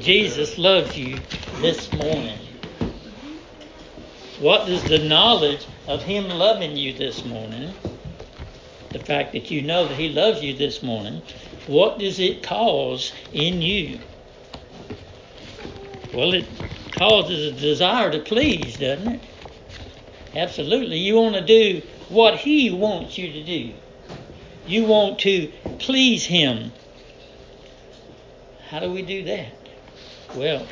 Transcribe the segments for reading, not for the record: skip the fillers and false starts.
Jesus loves you this morning. What does the knowledge of Him loving you this morning, the fact that you know that He loves you this morning, what does it cause in you? Well, it causes a desire to please, doesn't it? Absolutely. You want to do what He wants you to do. You want to please Him. How do we do that? Well,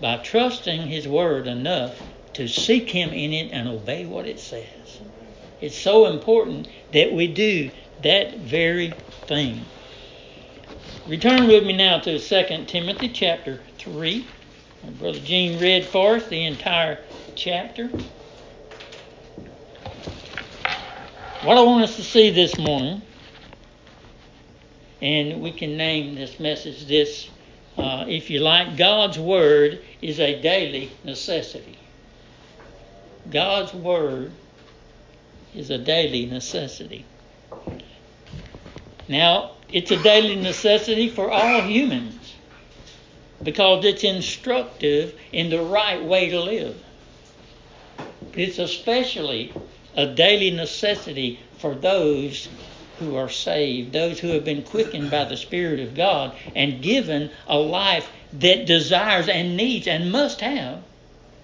by trusting His Word enough to seek Him in it and obey what it says. It's so important that we do that very thing. Return with me now to 2 Timothy chapter 3. Brother Gene read for us the entire chapter. What I want us to see this morning, and we can name this message this, if you like, God's Word is a daily necessity. God's Word is a daily necessity. Now, it's a daily necessity for all humans because it's instructive in the right way to live. It's especially a daily necessity for those who are saved, those who have been quickened by the Spirit of God and given a life that desires and needs and must have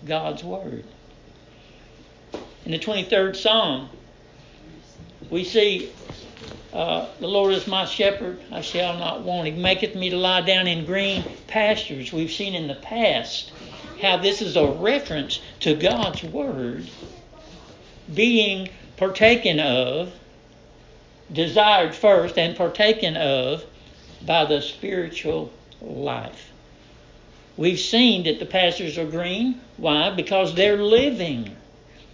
God's Word. In the 23rd Psalm, we see, the Lord is my shepherd, I shall not want. He maketh me to lie down in green pastures. We've seen in the past how this is a reference to God's Word being partaken of, desired first and partaken of by the spiritual life. We've seen that the pastures are green. Why? Because they're living.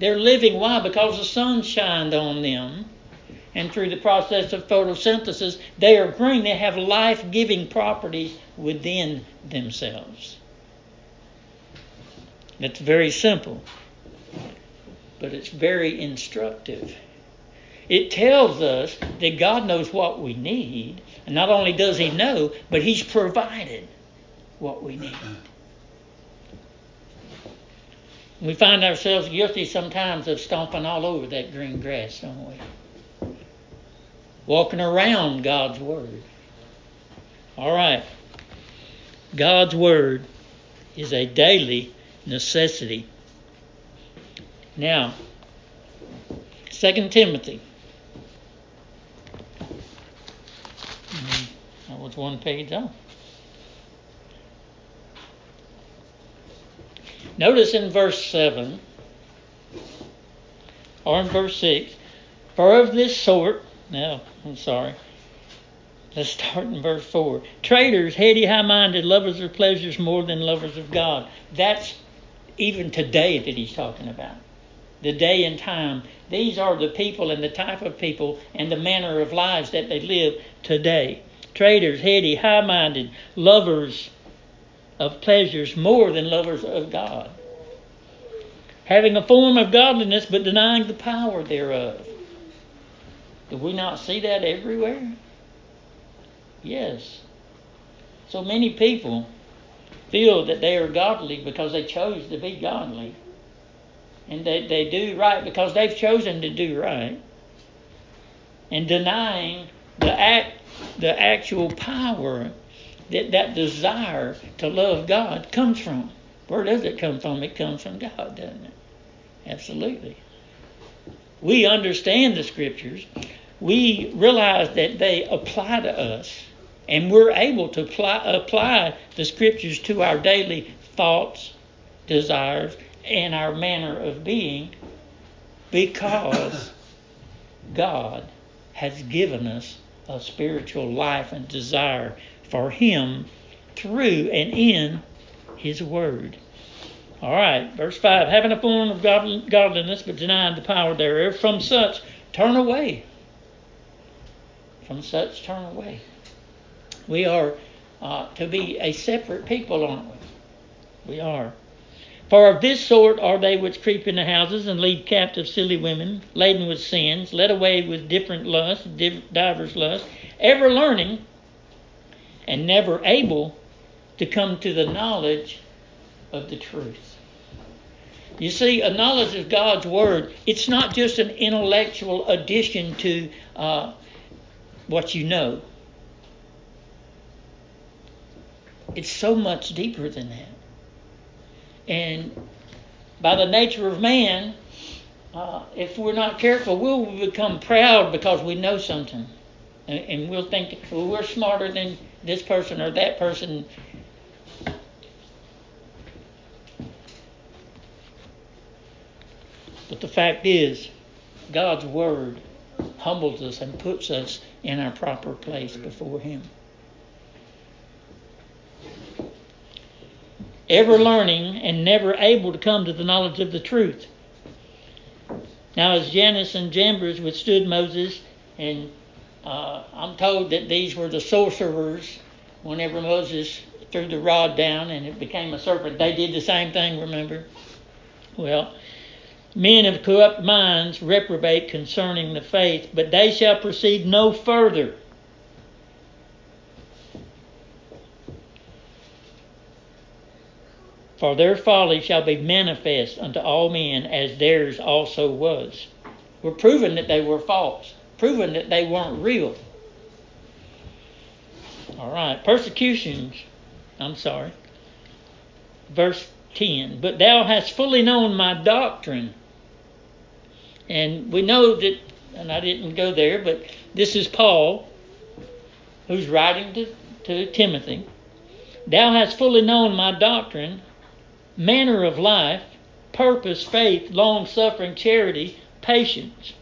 They're living. Why? Because the sun shined on them. And through the process of photosynthesis, they are green. They have life-giving properties within themselves. It's very simple, but it's very instructive. It tells us that God knows what we need. And not only does He know, but He's provided what we need. We find ourselves guilty sometimes of stomping all over that green grass, don't we? Walking around God's Word. All right. God's Word is a daily necessity. Now, 2 Timothy. That was one page off. Notice in verse 7, or in verse 6, for of this sort, let's start in verse 4. Traitors, heady, high-minded, lovers of pleasures more than lovers of God. That's even today that he's talking about. The day and time. These are the people and the type of people and the manner of lives that they live today. Traitors, heady, high-minded, lovers of pleasures more than lovers of God. Having a form of godliness but denying the power thereof. Do we not see that everywhere? Yes. So many people feel that they are godly because they chose to be godly. And they do right because they've chosen to do right. And denying the actual power that desire to love God comes from. Where does it come from? It comes from God, doesn't it? Absolutely. We understand the Scriptures. We realize that they apply to us. And we're able to apply the Scriptures to our daily thoughts, desires, and our manner of being, because God has given us a spiritual life and desire for Him through and in His Word. All right, verse 5. Having a form of godliness, but denying the power thereof, from such turn away. From such turn away. We are to be a separate people, aren't we? We are. For of this sort are they which creep into houses and lead captive silly women, laden with sins, led away with different lusts, divers lusts, ever learning and never able to come to the knowledge of the truth. You see, a knowledge of God's Word, it's not just an intellectual addition to what you know. It's so much deeper than that. And by the nature of man, if we're not careful, we'll become proud because we know something. And we'll think, well, we're smarter than this person or that person. But the fact is, God's Word humbles us and puts us in our proper place before Him. Ever learning and never able to come to the knowledge of the truth. Now, as Jannes and Jambres withstood Moses, and I'm told that these were the sorcerers, whenever Moses threw the rod down and it became a serpent, they did the same thing, remember? Well, men of corrupt minds reprobate concerning the faith, but they shall proceed no further. For their folly shall be manifest unto all men, as theirs also was. We're proven that they were false, proven that they weren't real. All right, Verse 10, but thou hast fully known my doctrine. And we know that, and I didn't go there, but this is Paul who's writing to Timothy. Thou hast fully known my doctrine, manner of life, purpose, faith, long-suffering, charity, patience,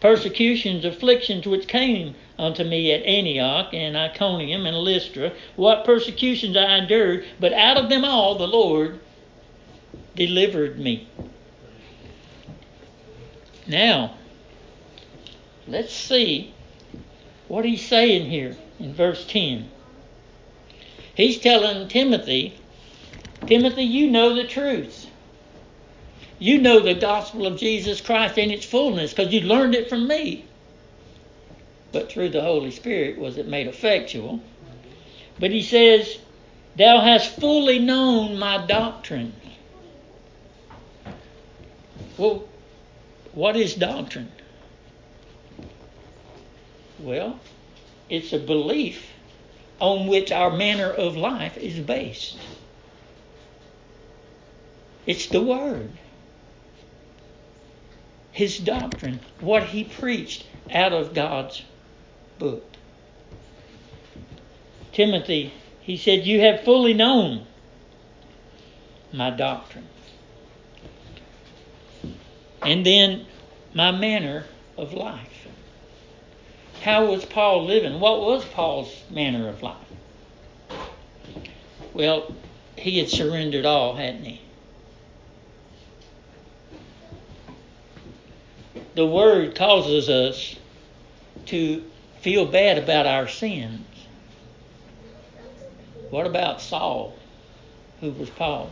persecutions, afflictions which came unto me at Antioch and Iconium and Lystra, what persecutions I endured, but out of them all the Lord delivered me. Now, let's see what he's saying here in verse 10. He's telling Timothy, you know the truth. You know the gospel of Jesus Christ in its fullness because you learned it from me. But through the Holy Spirit was it made effectual. But he says, thou hast fully known my doctrine. Well, what is doctrine? Well, it's a belief on which our manner of life is based. It's the Word. His doctrine. What he preached out of God's book. Timothy, he said, you have fully known my doctrine. And then my manner of life. How was Paul living? What was Paul's manner of life? Well, he had surrendered all, hadn't he? The Word causes us to feel bad about our sins. What about Saul, who was Paul?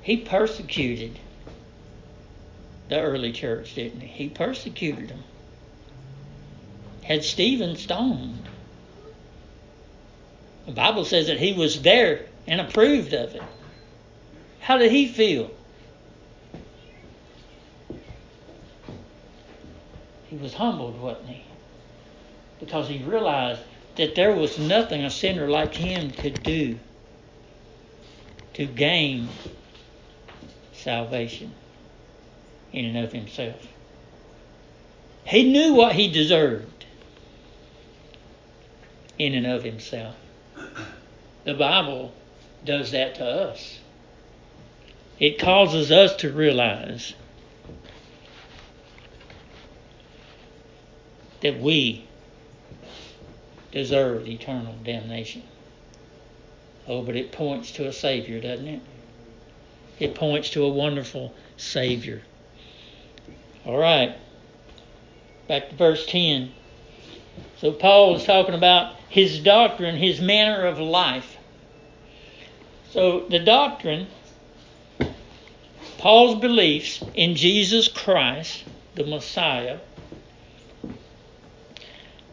He persecuted the early church, didn't he? He persecuted them. Had Stephen stoned. The Bible says that he was there and approved of it. How did he feel? He was humbled, wasn't he? Because he realized that there was nothing a sinner like him could do to gain salvation in and of himself. He knew what he deserved. in and of himself. The Bible does that to us. It causes us to realize that we deserve eternal damnation. Oh, but it points to a Savior, doesn't it? It points to a wonderful Savior. All right. Back to verse 10. So Paul is talking about his doctrine, his manner of life. So the doctrine, Paul's beliefs in Jesus Christ, the Messiah,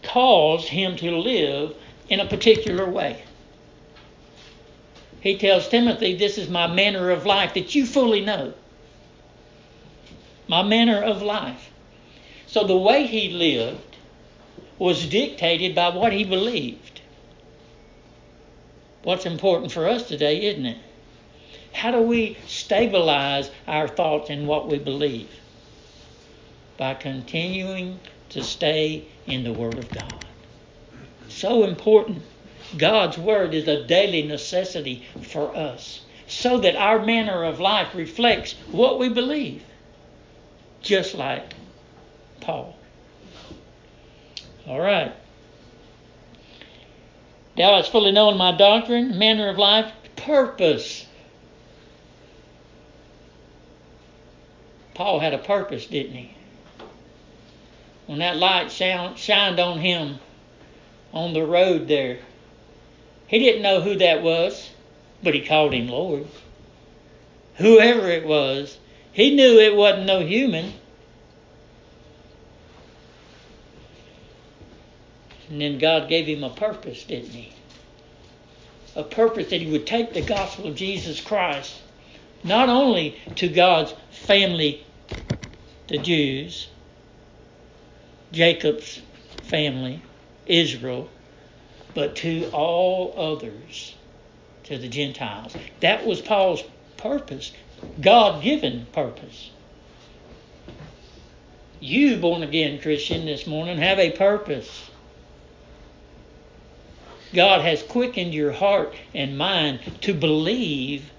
caused him to live in a particular way. He tells Timothy, this is my manner of life that you fully know. My manner of life. So the way he lived was dictated by what he believed. What's important for us today, isn't it? How do we stabilize our thoughts in what we believe? By continuing to stay in the Word of God. So important. God's Word is a daily necessity for us so that our manner of life reflects what we believe, just like Paul. All right. Thou hast fully known my doctrine, manner of life, purpose. Paul had a purpose, didn't he? When that light shined on him on the road there, he didn't know who that was, but he called him Lord. Whoever it was, he knew it wasn't no human. And then God gave him a purpose, didn't he? A purpose that he would take the gospel of Jesus Christ, not only to God's family, the Jews, Jacob's family, Israel, but to all others, to the Gentiles. That was Paul's purpose, God-given purpose. You, born-again Christian, this morning have a purpose. God has quickened your heart and mind to believe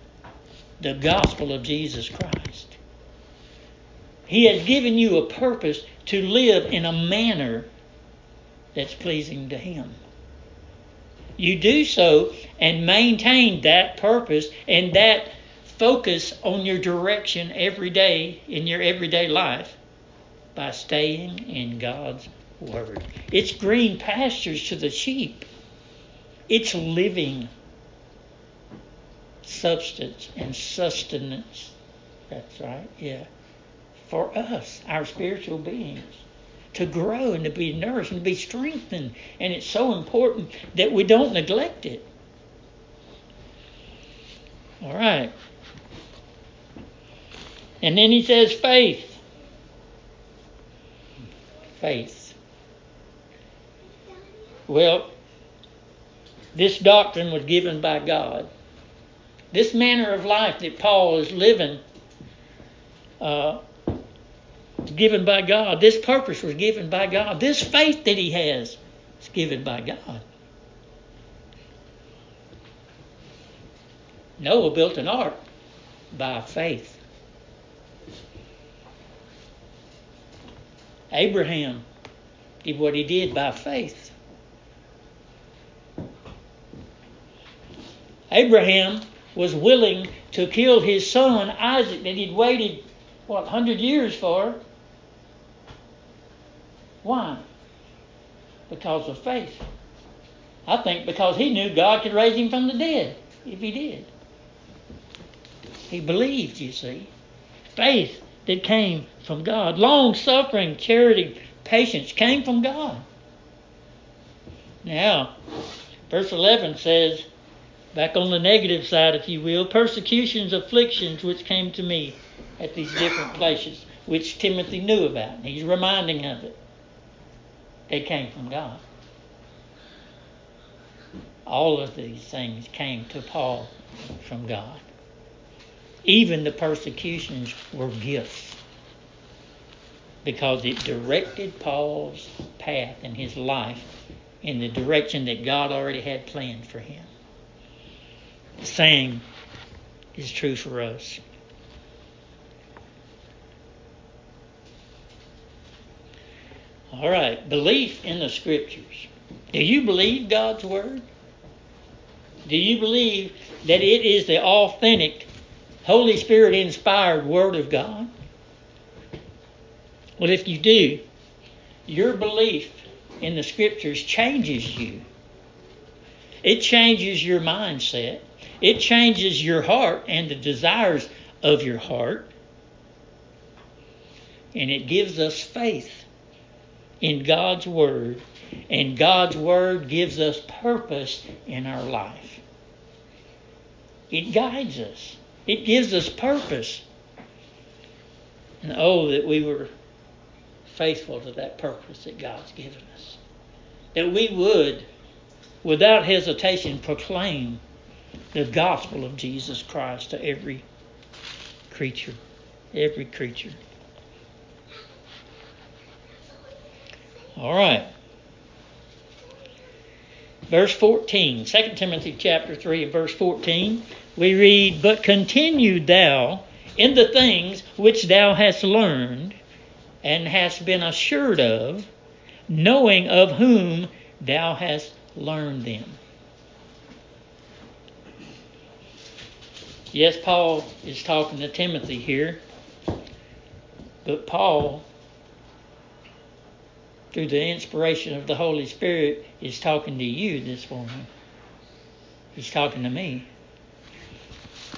the gospel of Jesus Christ. He has given you a purpose to live in a manner that's pleasing to Him. You do so and maintain that purpose and that focus on your direction every day in your everyday life by staying in God's Word. It's green pastures to the sheep. It's living substance and sustenance. That's right, yeah. For us, our spiritual beings, to grow and to be nourished and be strengthened. And it's so important that we don't neglect it. All right. And then he says faith. Faith. Well, this doctrine was given by God. This manner of life that Paul is living given by God. This purpose was given by God. This faith that he has is given by God. Noah built an ark by faith. Abraham did what he did by faith. Abraham was willing to kill his son Isaac that he'd waited, 100 years for? Why? Because of faith. I think because he knew God could raise him from the dead if he did. He believed, you see. Faith that came from God. Long suffering, charity, patience came from God. Now, verse 11 says, back on the negative side, if you will, persecutions, afflictions which came to me at these different places, which Timothy knew about. And he's reminding of it. They came from God. All of these things came to Paul from God. Even the persecutions were gifts, because it directed Paul's path and his life in the direction that God already had planned for him. The same is true for us. All right, belief in the Scriptures. Do you believe God's Word? Do you believe that it is the authentic, Holy Spirit-inspired Word of God? Well, if you do, your belief in the Scriptures changes you. It changes your mindset. It changes your heart and the desires of your heart. And it gives us faith in God's Word. And God's Word gives us purpose in our life. It guides us. It gives us purpose. And oh, that we were faithful to that purpose that God's given us. That we would, without hesitation, proclaim the gospel of Jesus Christ to every creature. Every creature. All right. Verse 14, 2 Timothy chapter 3 and verse 14, we read, "But continue thou in the things which thou hast learned and hast been assured of, knowing of whom thou hast learned them." Yes, Paul is talking to Timothy here, but Paul, through the inspiration of the Holy Spirit, is talking to you this morning. He's talking to me.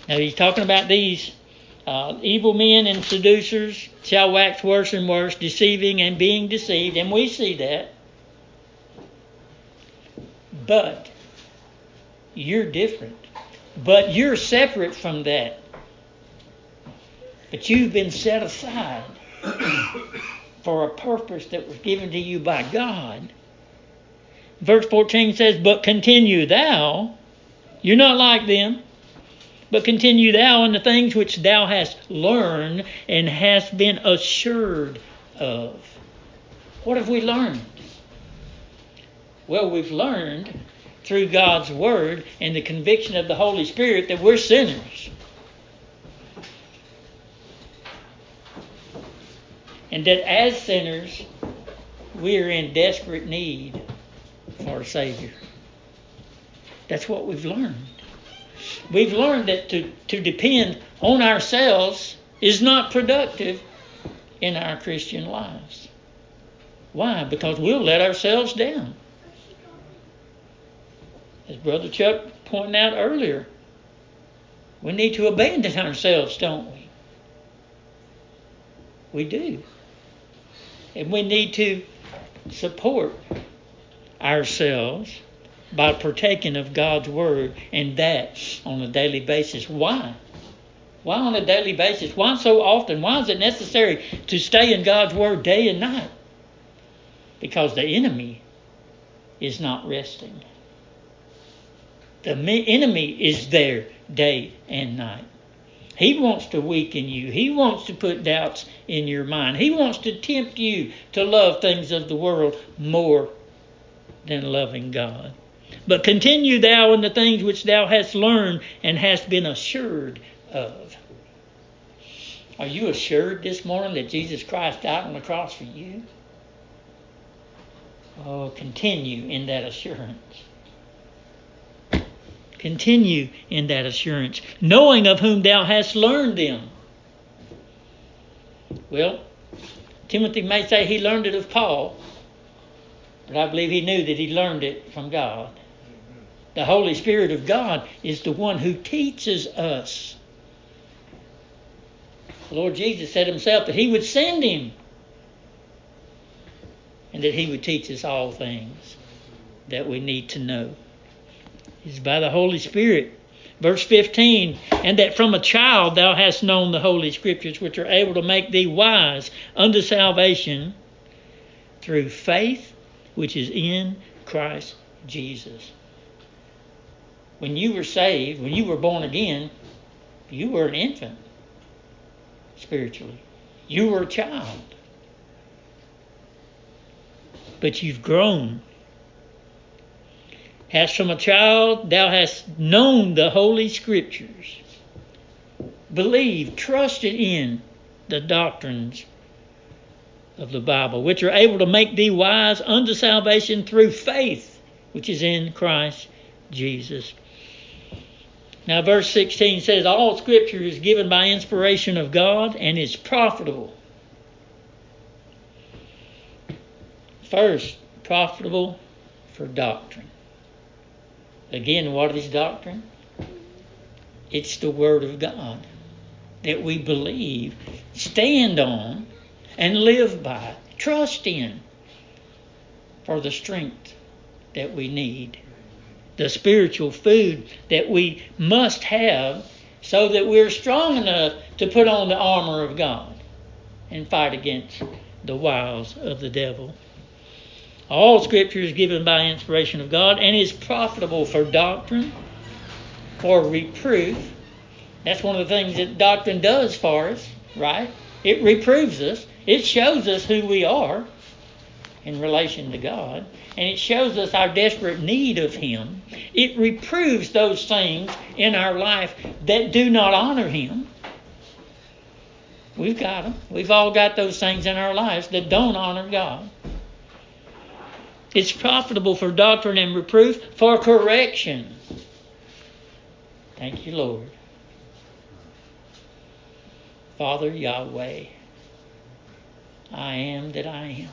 Now he's talking about these evil men and seducers shall wax worse and worse, deceiving and being deceived, and we see that. But you're different. But you're separate from that. But you've been set aside for a purpose that was given to you by God. Verse 14 says, "But continue thou," you're not like them, "but continue thou in the things which thou hast learned and hast been assured of." What have we learned? Well, we've learned through God's Word and the conviction of the Holy Spirit that we're sinners. And that as sinners, we are in desperate need for a Savior. That's what we've learned. We've learned that to depend on ourselves is not productive in our Christian lives. Why? Because we'll let ourselves down. As Brother Chuck pointed out earlier, we need to abandon ourselves, don't we? We do. And we need to support ourselves by partaking of God's Word, and that on a daily basis. Why? Why on a daily basis? Why so often? Why is it necessary to stay in God's Word day and night? Because the enemy is not resting. The enemy is there day and night. He wants to weaken you. He wants to put doubts in your mind. He wants to tempt you to love things of the world more than loving God. But continue thou in the things which thou hast learned and hast been assured of. Are you assured this morning that Jesus Christ died on the cross for you? Oh, continue in that assurance. Continue in that assurance, knowing of whom thou hast learned them. Well, Timothy may say he learned it of Paul, but I believe he knew that he learned it from God. The Holy Spirit of God is the one who teaches us. The Lord Jesus said himself that he would send him and that he would teach us all things that we need to know. Is by the Holy Spirit. Verse 15, "And that from a child thou hast known the Holy Scriptures, which are able to make thee wise unto salvation through faith which is in Christ Jesus." When you were saved, when you were born again, you were an infant spiritually. You were a child. But you've grown As from a child, thou hast known the Holy Scriptures. Believed, trusted in the doctrines of the Bible, which are able to make thee wise unto salvation through faith, which is in Christ Jesus. Now verse 16 says, all Scripture is given by inspiration of God and is profitable. First, profitable for doctrine. Again, what is doctrine? It's the Word of God that we believe, stand on, and live by, trust in, for the strength that we need. The spiritual food that we must have so that we're strong enough to put on the armor of God and fight against the wiles of the devil. All Scripture is given by inspiration of God and is profitable for doctrine, for reproof. That's one of the things that doctrine does for us, right? It reproves us. It shows us who we are in relation to God, and it shows us our desperate need of Him. It reproves those things in our life that do not honor Him. We've got them. We've all got those things in our lives that don't honor God. It's profitable for doctrine and reproof, for correction. Thank you, Lord. Father Yahweh, I am that I am.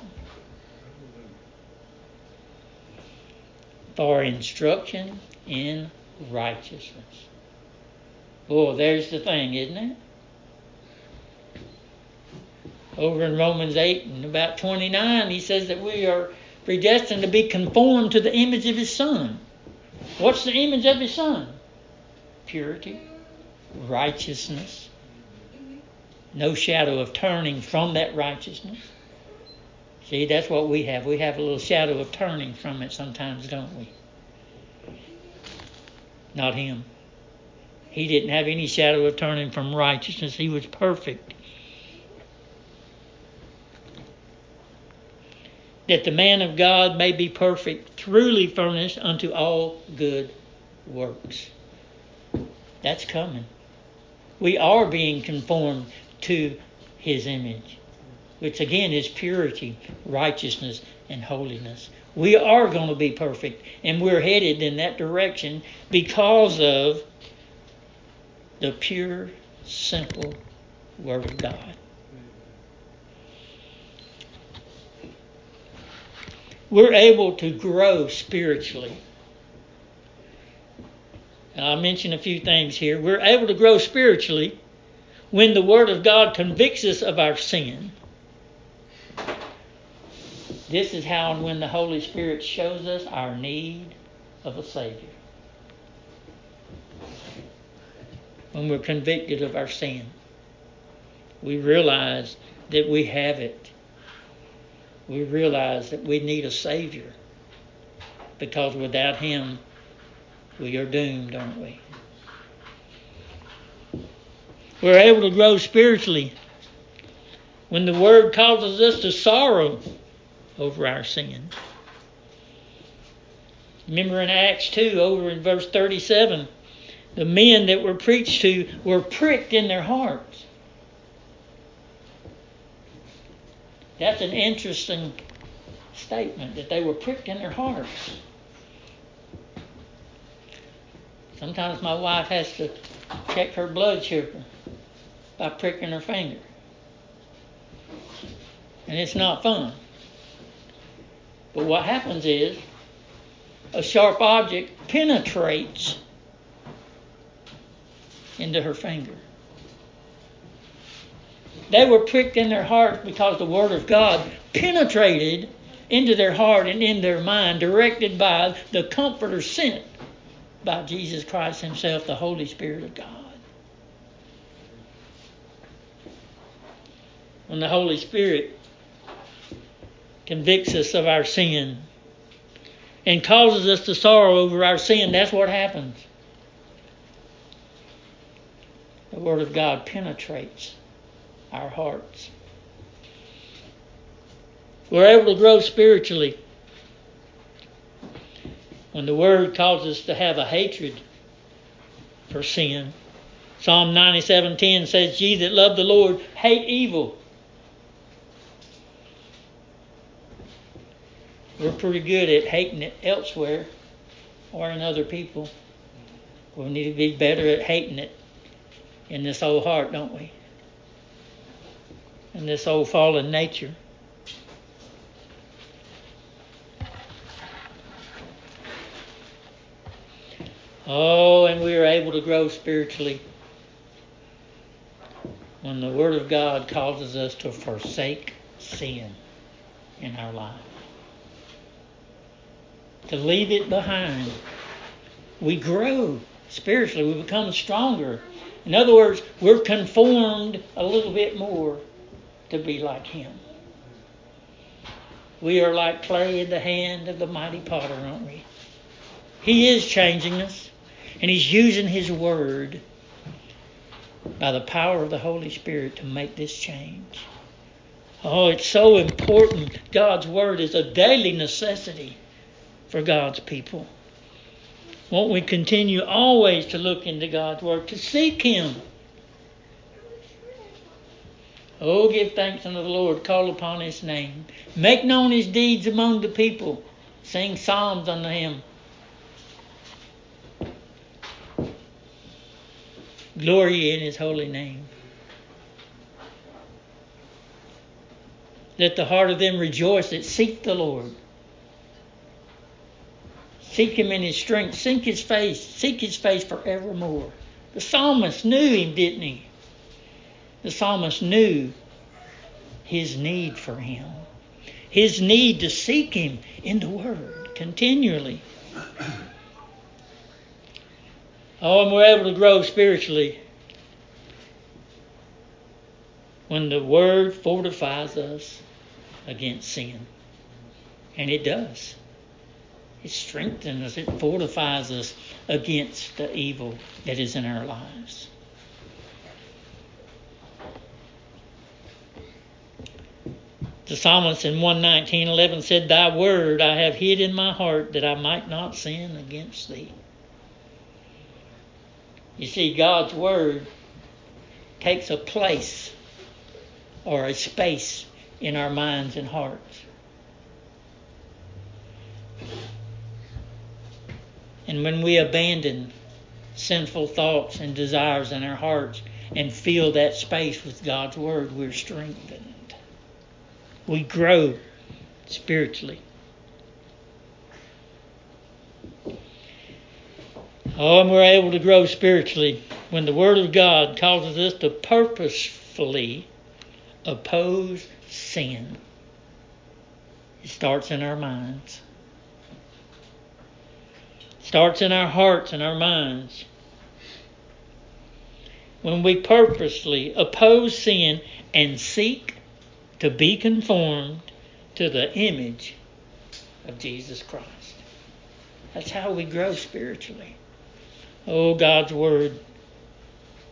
For instruction in righteousness. Oh, there's the thing, isn't it? Over in Romans 8 and about 29, he says that we are predestined to be conformed to the image of His Son. What's the image of His Son? Purity, righteousness, no shadow of turning from that righteousness. See, that's what we have. We have a little shadow of turning from it sometimes, don't we? Not him. He didn't have any shadow of turning from righteousness. He was perfect. That the man of God may be perfect, truly furnished unto all good works. That's coming. We are being conformed to His image, which again is purity, righteousness, and holiness. We are going to be perfect, and we're headed in that direction because of the pure, simple Word of God. We're able to grow spiritually. I'll mention a few things here. We're able to grow spiritually when the Word of God convicts us of our sin. This is how and when the Holy Spirit shows us our need of a Savior. When we're convicted of our sin, we realize that we have it. We realize that we need a Savior, because without Him, we are doomed, aren't we? We're able to grow spiritually when the Word causes us to sorrow over our sin. Remember in Acts 2, over in verse 37, the men that were preached to were pricked in their hearts. That's an interesting statement, that they were pricked in their hearts. Sometimes my wife has to check her blood sugar by pricking her finger. And it's not fun. But what happens is a sharp object penetrates into her finger. They were pricked in their heart because the Word of God penetrated into their heart and in their mind, directed by the Comforter sent by Jesus Christ Himself, the Holy Spirit of God. When the Holy Spirit convicts us of our sin and causes us to sorrow over our sin, that's what happens. The Word of God penetrates our hearts. We're able to grow spiritually when the Word causes us to have a hatred for sin. Psalm 97:10 says, "Ye that love the Lord, hate evil." We're pretty good at hating it elsewhere or in other people. We need to be better at hating it in this old heart, don't we? In this old fallen nature. Oh, and we are able to grow spiritually when the Word of God causes us to forsake sin in our life. To leave it behind. We grow spiritually. We become stronger. In other words, we're conformed a little bit more to be like Him. We are like clay in the hand of the mighty potter, aren't we? He is changing us, and He's using His Word by the power of the Holy Spirit to make this change. Oh, it's so important. God's Word is a daily necessity for God's people. Won't we continue always to look into God's Word, to seek Him? Oh, give thanks unto the Lord, call upon His name. Make known His deeds among the people. Sing psalms unto Him. Glory in His holy name. Let the heart of them rejoice that seek the Lord. Seek Him in His strength. Seek His face forevermore. The psalmist knew Him, didn't he? The psalmist knew his need for Him. His need to seek Him in the Word continually. Oh, and we're able to grow spiritually when the Word fortifies us against sin. And it does. It strengthens us. It fortifies us against the evil that is in our lives. The psalmist in 119:11 said, "Thy word I have hid in my heart that I might not sin against thee." You see, God's word takes a place or a space in our minds and hearts. And when we abandon sinful thoughts and desires in our hearts and fill that space with God's Word, we're strengthened. We grow spiritually. Oh, and we're able to grow spiritually when the Word of God causes us to purposefully oppose sin. It starts in our minds. Starts in our hearts and our minds. When we purposely oppose sin and seek to be conformed to the image of Jesus Christ. That's how we grow spiritually. Oh, God's Word.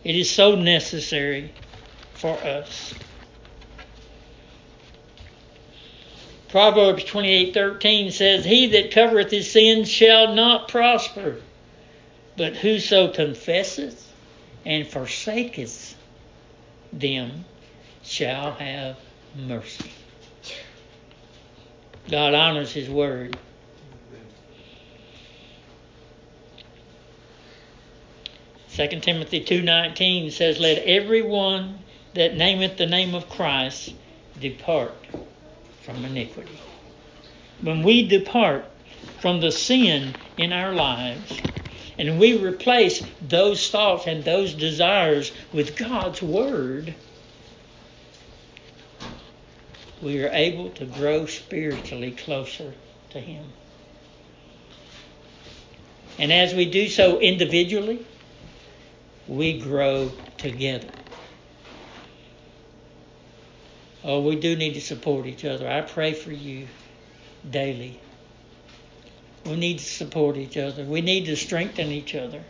It is so necessary for us. Proverbs 28:13 says, "He that covereth his sins shall not prosper, but whoso confesseth and forsaketh them shall have mercy." God honors His Word. Amen. 2 Timothy 2:19 says, "Let everyone that nameth the name of Christ depart from iniquity." When we depart from the sin in our lives and we replace those thoughts and those desires with God's Word, we are able to grow spiritually closer to Him. And as we do so individually, we grow together. Oh, we do need to support each other. I pray for you daily. We need to support each other. We need to strengthen each other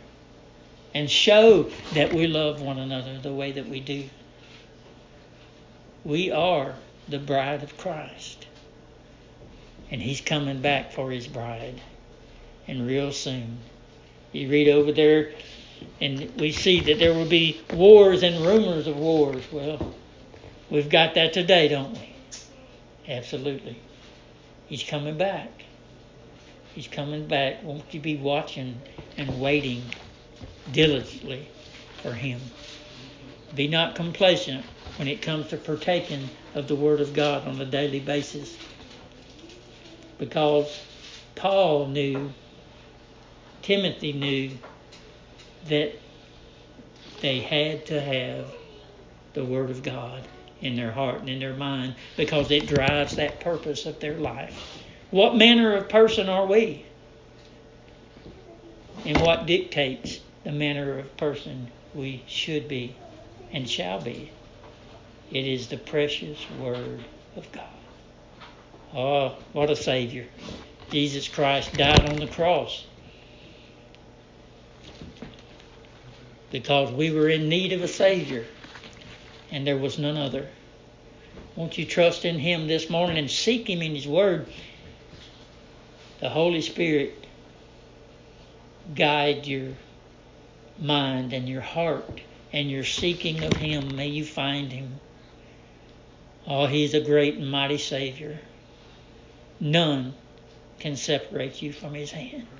and show that we love one another the way that we do. We are the bride of Christ, and He's coming back for His bride. and real soon. You read over there, and we see that there will be wars and rumors of wars. Well, we've got that today, don't we? Absolutely. He's coming back. He's coming back. Won't you be watching and waiting diligently for him? Be not complacent when it comes to partaking of the Word of God on a daily basis. Because Paul knew, Timothy knew, that they had to have the Word of God in their heart and in their mind, because it drives that purpose of their life. What manner of person are we? And what dictates the manner of person we should be and shall be? It is the precious Word of God. Oh, what a Savior. Jesus Christ died on the cross because we were in need of a Savior, and there was none other. Won't you trust in Him this morning and seek Him in His Word? The Holy Spirit guide your mind and your heart and your seeking of Him. May you find Him. Oh, He's a great and mighty Savior. None can separate you from His hand.